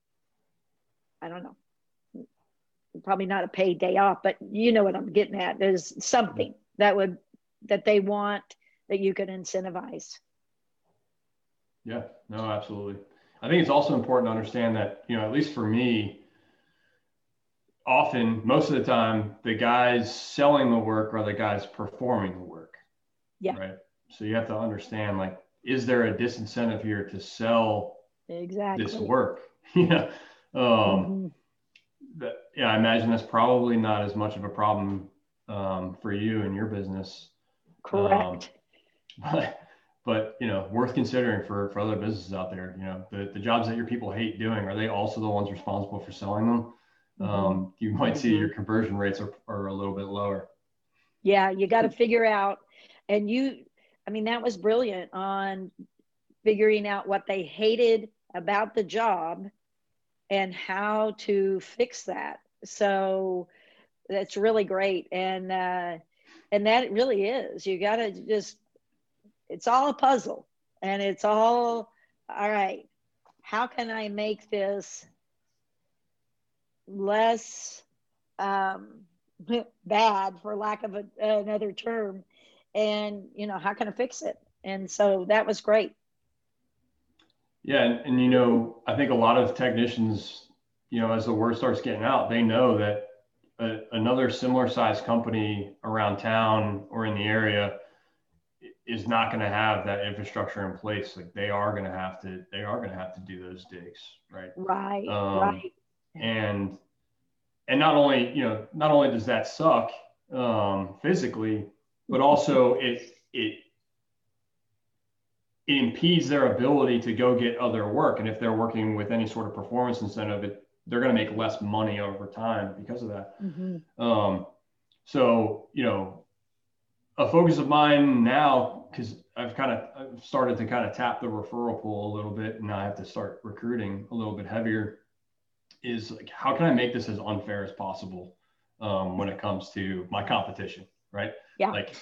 I don't know, probably not a paid day off, but you know what I'm getting at. There's something that would, that they want that you could incentivize. Yeah, no, absolutely. I think it's also important to understand that, you know, at least for me, often, most of the time, the guys selling the work are the guys performing the work. Yeah. Right. So you have to understand, like, is there a disincentive here to sell exactly this work? Yeah. Um, mm-hmm. but, yeah, I imagine that's probably not as much of a problem um, for you and your business. Correct. Um, but, but, you know, worth considering for, for other businesses out there. You know, the, the jobs that your people hate doing, are they also the ones responsible for selling them? Mm-hmm. Um, you might see your conversion rates are, are a little bit lower. Yeah, you got to figure out, and you... I mean, that was brilliant on figuring out what they hated about the job and how to fix that. So that's really great. And, uh, and that really is, you gotta just, it's all a puzzle, and it's all, all right, how can I make this less um, bad, for lack of a, another term? And, you know, how can I fix it? And so that was great. Yeah. And, and, you know, I think a lot of technicians, you know, as the word starts getting out, they know that a, another similar size company around town or in the area is not going to have that infrastructure in place. Like they are going to have to, they are going to have to do those digs. Right. Right. Um, right. And, And not only, you know, not only does that suck um, physically, but also it, it, it impedes their ability to go get other work. And if they're working with any sort of performance incentive, it, they're going to make less money over time because of that. Mm-hmm. Um, so, you know, a focus of mine now, because I've kind of I've started to kind of tap the referral pool a little bit, and now I have to start recruiting a little bit heavier, is like, how can I make this as unfair as possible um, when it comes to my competition, right? Yeah. Like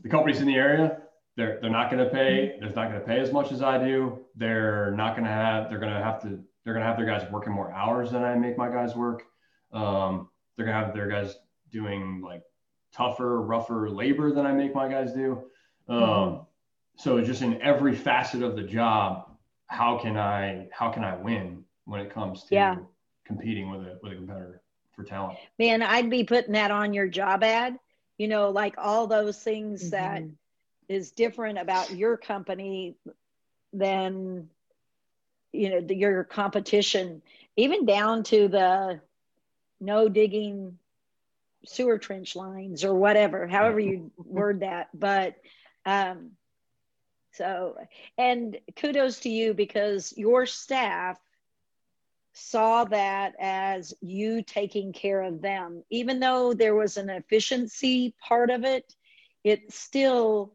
the companies in the area, they're they're not going to pay. They're not going to pay as much as I do. They're not going to have. They're going to have to. They're going to have their guys working more hours than I make my guys work. Um, they're going to have their guys doing like tougher, rougher labor than I make my guys do. Um, mm-hmm. So just in every facet of the job, how can I how can I win when it comes to yeah. competing with a with a competitor for talent? Man, I'd be putting that on your job ad. You know, like all those things mm-hmm. that is different about your company than, you know, your competition, even down to the no digging sewer trench lines or whatever, however you word that. But um, so, and kudos to you, because your staff saw that as you taking care of them. Even though there was an efficiency part of it, it still,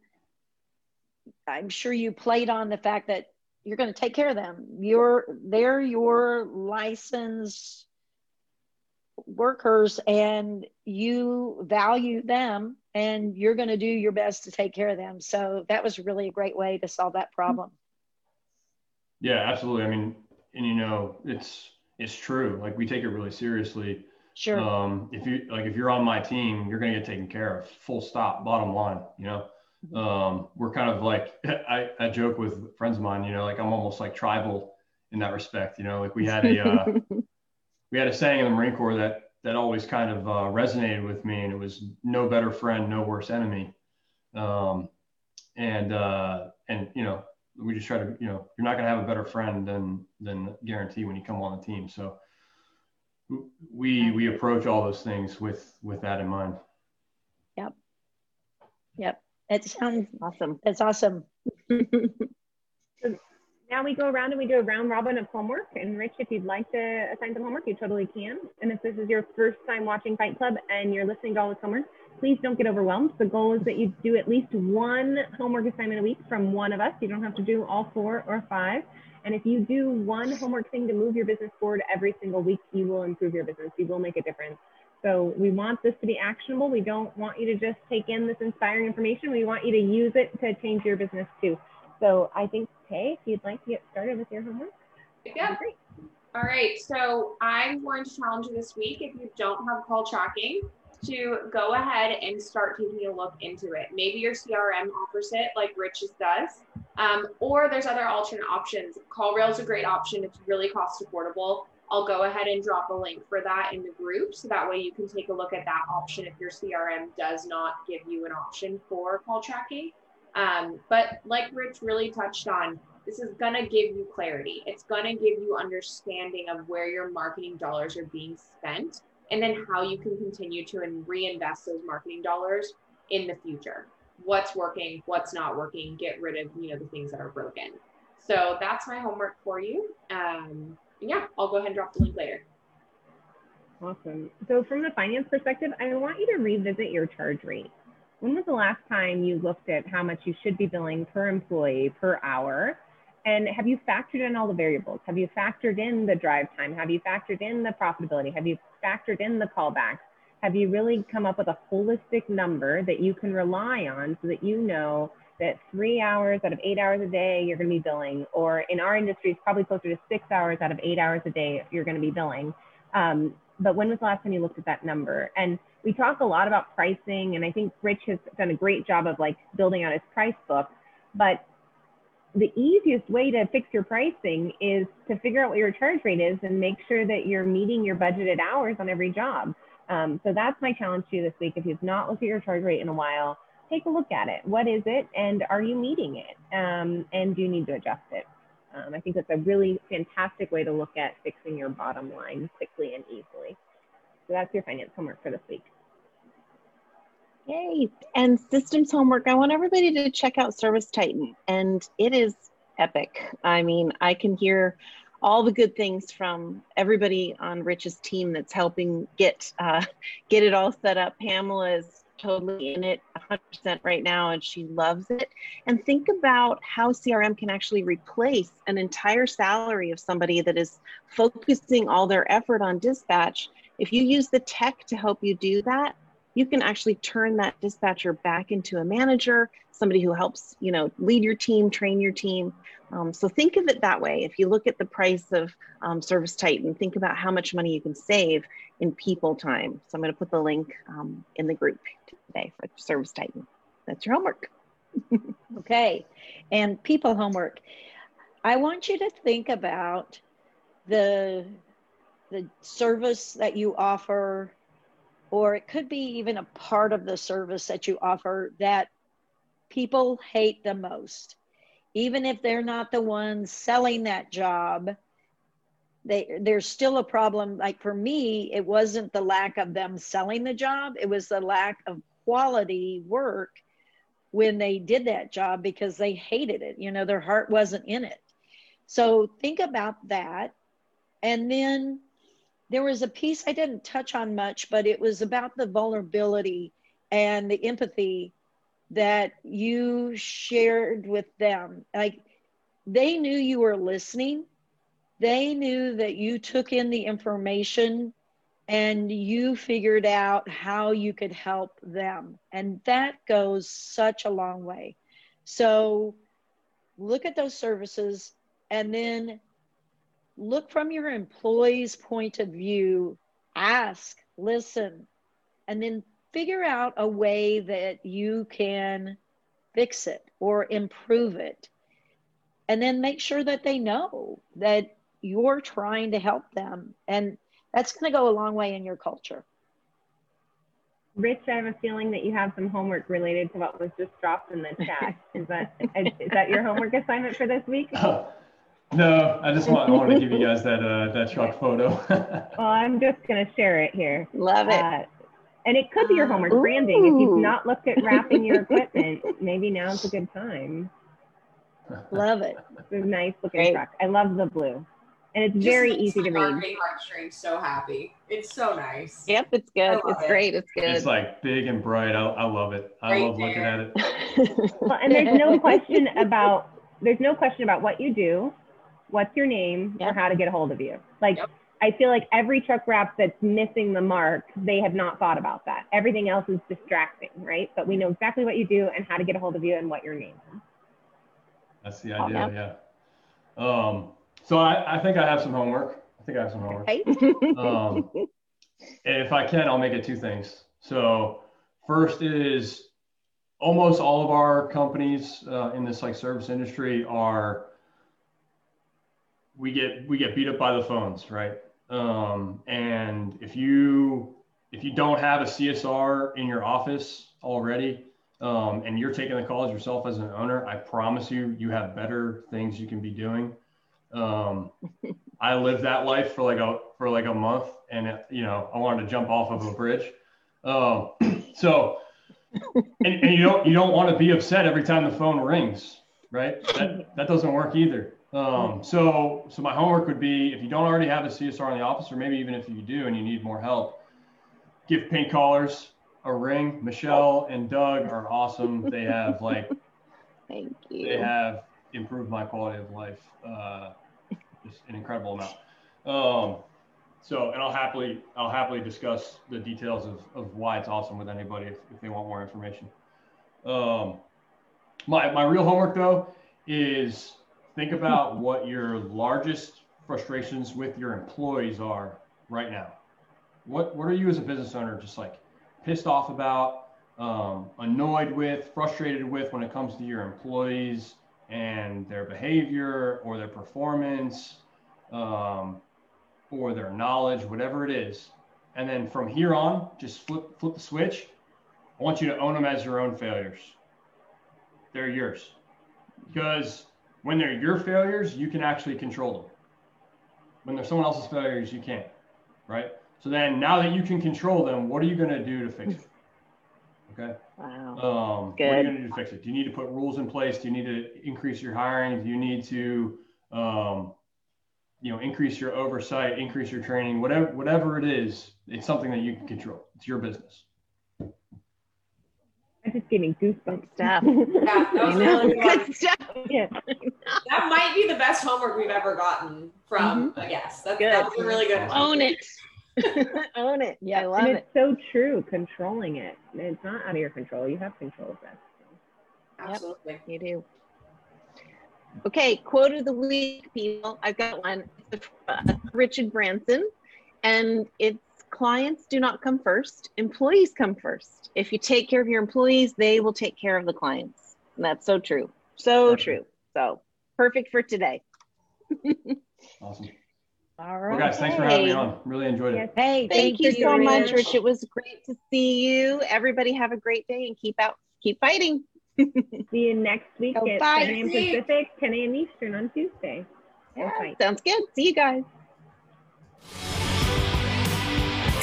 I'm sure you played on the fact that you're going to take care of them. You're, they're your licensed workers and you value them, and you're going to do your best to take care of them. So that was really a great way to solve that problem. Yeah, absolutely. I mean, and you know, it's, it's true. Like we take it really seriously. Sure. Um, if you like, if you're on my team, you're going to get taken care of, full stop, bottom line, you know? Um, we're kind of like, I, I joke with friends of mine, you know, like I'm almost like tribal in that respect, you know, like we had a, uh, we had a saying in the Marine Corps that, that always kind of, uh, resonated with me, and it was no better friend, no worse enemy. Um, and, uh, and, you know, we just try to, you know, you're not going to have a better friend than, than Guarantee when you come on the team. So we, we approach all those things with, with that in mind. Yep. Yep. It sounds awesome. That's awesome. So now we go around and we do a round robin of homework. And Rich, if you'd like to assign some homework, you totally can. And if this is your first time watching Fight Club and you're listening to all this homework, please don't get overwhelmed. The goal is that you do at least one homework assignment a week from one of us. You don't have to do all four or five. And if you do one homework thing to move your business forward every single week, you will improve your business. You will make a difference. So we want this to be actionable. We don't want you to just take in this inspiring information. We want you to use it to change your business too. So I think, Tay, if you'd like to get started with your homework. Yeah. Great. All right. So I'm going to challenge you this week, if you don't have call tracking, to go ahead and start taking a look into it. Maybe your C R M offers it like Rich's does, um, or there's other alternate options. CallRail is a great option. It's really cost affordable. I'll go ahead and drop a link for that in the group, so that way you can take a look at that option if your C R M does not give you an option for call tracking. Um, but like Rich really touched on, this is gonna give you clarity. It's gonna give you understanding of where your marketing dollars are being spent, and then how you can continue to reinvest those marketing dollars in the future. What's working, what's not working, get rid of, you know, the things that are broken. So that's my homework for you. Um, Yeah, I'll go ahead and drop the link later. Awesome. So from the finance perspective, I want you to revisit your charge rate. When was the last time you looked at how much you should be billing per employee per hour? And have you factored in all the variables? Have you factored in the drive time? Have you factored in the profitability? Have you factored in the callbacks? Have you really come up with a holistic number that you can rely on, so that you know that three hours out of eight hours a day, you're gonna be billing, or in our industry, it's probably closer to six hours out of eight hours a day, you're gonna be billing. Um, but when was the last time you looked at that number? And we talk a lot about pricing, and I think Rich has done a great job of like building out his price book, but the easiest way to fix your pricing is to figure out what your charge rate is and make sure that you're meeting your budgeted hours on every job. Um, so that's my challenge to you this week. If you've not looked at your charge rate in a while, take a look at it. What is it, and are you meeting it? Um, and do you need to adjust it? Um, I think that's a really fantastic way to look at fixing your bottom line quickly and easily. So that's your finance homework for this week. Yay. And systems homework, I want everybody to check out Service Titan, and it is epic. I mean, I can hear all the good things from everybody on Rich's team that's helping get uh, get it all set up. Pamela is totally in it one hundred percent right now, and she loves it. And think about how C R M can actually replace an entire salary of somebody that is focusing all their effort on dispatch. If you use the tech to help you do that, you can actually turn that dispatcher back into a manager, somebody who helps, you know, lead your team, train your team. Um, so think of it that way. If you look at the price of um, Service Titan, think about how much money you can save in people time. So I'm going to put the link um, in the group today for Service Titan. That's your homework. Okay. And people homework. I want you to think about the, the service that you offer, or it could be even a part of the service that you offer that people hate the most. Even if they're not the ones selling that job, they, there's still a problem. Like for me, it wasn't the lack of them selling the job. It was the lack of quality work when they did that job because they hated it. You know, their heart wasn't in it. So think about that. And then there was a piece I didn't touch on much, but it was about the vulnerability and the empathy that you shared with them. Like they knew you were listening. They knew that you took in the information and you figured out how you could help them. And that goes such a long way. So look at those services, and then look from your employee's point of view, ask, listen, and then figure out a way that you can fix it or improve it. And then make sure that they know that you're trying to help them. And that's going to go a long way in your culture. Rich, I have a feeling that you have some homework related to what was just dropped in the chat. Is that, is that your homework assignment for this week? Oh. No, I just want, I want to give you guys that uh, that truck photo. Well, I'm just going to share it here. Love it. Uh, and it could be your homework, branding. If you've not looked at wrapping your equipment, maybe now's a good time. Love it. It's a nice looking Great. truck. I love the blue. And it's just very easy to read. Made heartstrings so happy. It's so nice. Yep, it's good. It's it. great. It's good. It's like big and bright. I, I love it. I right love there. looking at it. Well, and there's no question about, there's no question about what you do, what's your name, yep, or how to get a hold of you. Like, yep. I feel like every truck wrap that's missing the mark, they have not thought about that. Everything else is distracting, right? But we know exactly what you do and how to get a hold of you and what your name is. That's the idea, okay. yeah. Um, so I, I think I have some homework. I think I have some homework. Okay. um, if I can, I'll make it two things. So first is almost all of our companies uh, in this like service industry are, we get we get beat up by the phones, right? Um, and if you if you don't have a C S R in your office already, um, and you're taking the calls yourself as an owner, I promise you, you have better things you can be doing. Um, I lived that life for like a for like a month, and it, you know, I wanted to jump off of a bridge. Um, so, and, and you don't you don't want to be upset every time the phone rings, right? That that doesn't work either. Um, so, so my homework would be, if you don't already have a C S R in the office, or maybe even if you do and you need more help, give Pink Collars a ring. Michelle and Doug are awesome. They have like, thank you. They have improved my quality of life, uh, just an incredible amount. Um, so, and I'll happily, I'll happily discuss the details of, of why it's awesome with anybody if, if they want more information. Um, my, my real homework though is, think about what your largest frustrations with your employees are right now. What what are you as a business owner just like pissed off about, um, annoyed with, frustrated with when it comes to your employees and their behavior or their performance, um, or their knowledge, whatever it is. And then from here on, just flip flip the switch. I want you to own them as your own failures. They're yours. Because when they're your failures, you can actually control them. When they're someone else's failures, you can't, right? So then now that you can control them, what are you going to do to fix it? Okay. Wow. Um, Good. What are you going to do to fix it? Do you need to put rules in place? Do you need to increase your hiring? Do you need to, um, you know, increase your oversight, increase your training, whatever, whatever it is, it's something that you can control. It's your business. I'm just getting goosebumps. Stuff. Yeah, that was really good. Good stuff. Yeah. That might be the best homework we've ever gotten from, mm-hmm. I guess. That, that was a really good one. Own it. Own it. Yeah, I love and it. It's so true, controlling it. It's not out of your control. You have control of that. Absolutely. Yep, you do. Okay, quote of the week, people. I've got one. It's Richard Branson, and it's clients do not come first. Employees come first. If you take care of your employees, they will take care of the clients. And that's so true. So perfect. True. So perfect for today. Awesome. All right. Well, guys, thanks for having me on. Really enjoyed it. Hey, thank, thank you so Rich. much, Rich. It was great to see you. Everybody have a great day and keep out, keep fighting. See you next week oh, at bye. ten a m Pacific, ten a m Eastern on Tuesday. Yeah, sounds good. See you guys.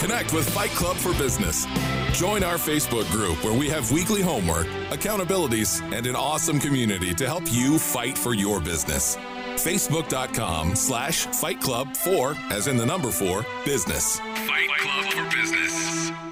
Connect with Fight Club for Business. Join our Facebook group where we have weekly homework, accountabilities, and an awesome community to help you fight for your business. Facebook.com slash Fight Club for, as in the number four, business. Fight Club for Business.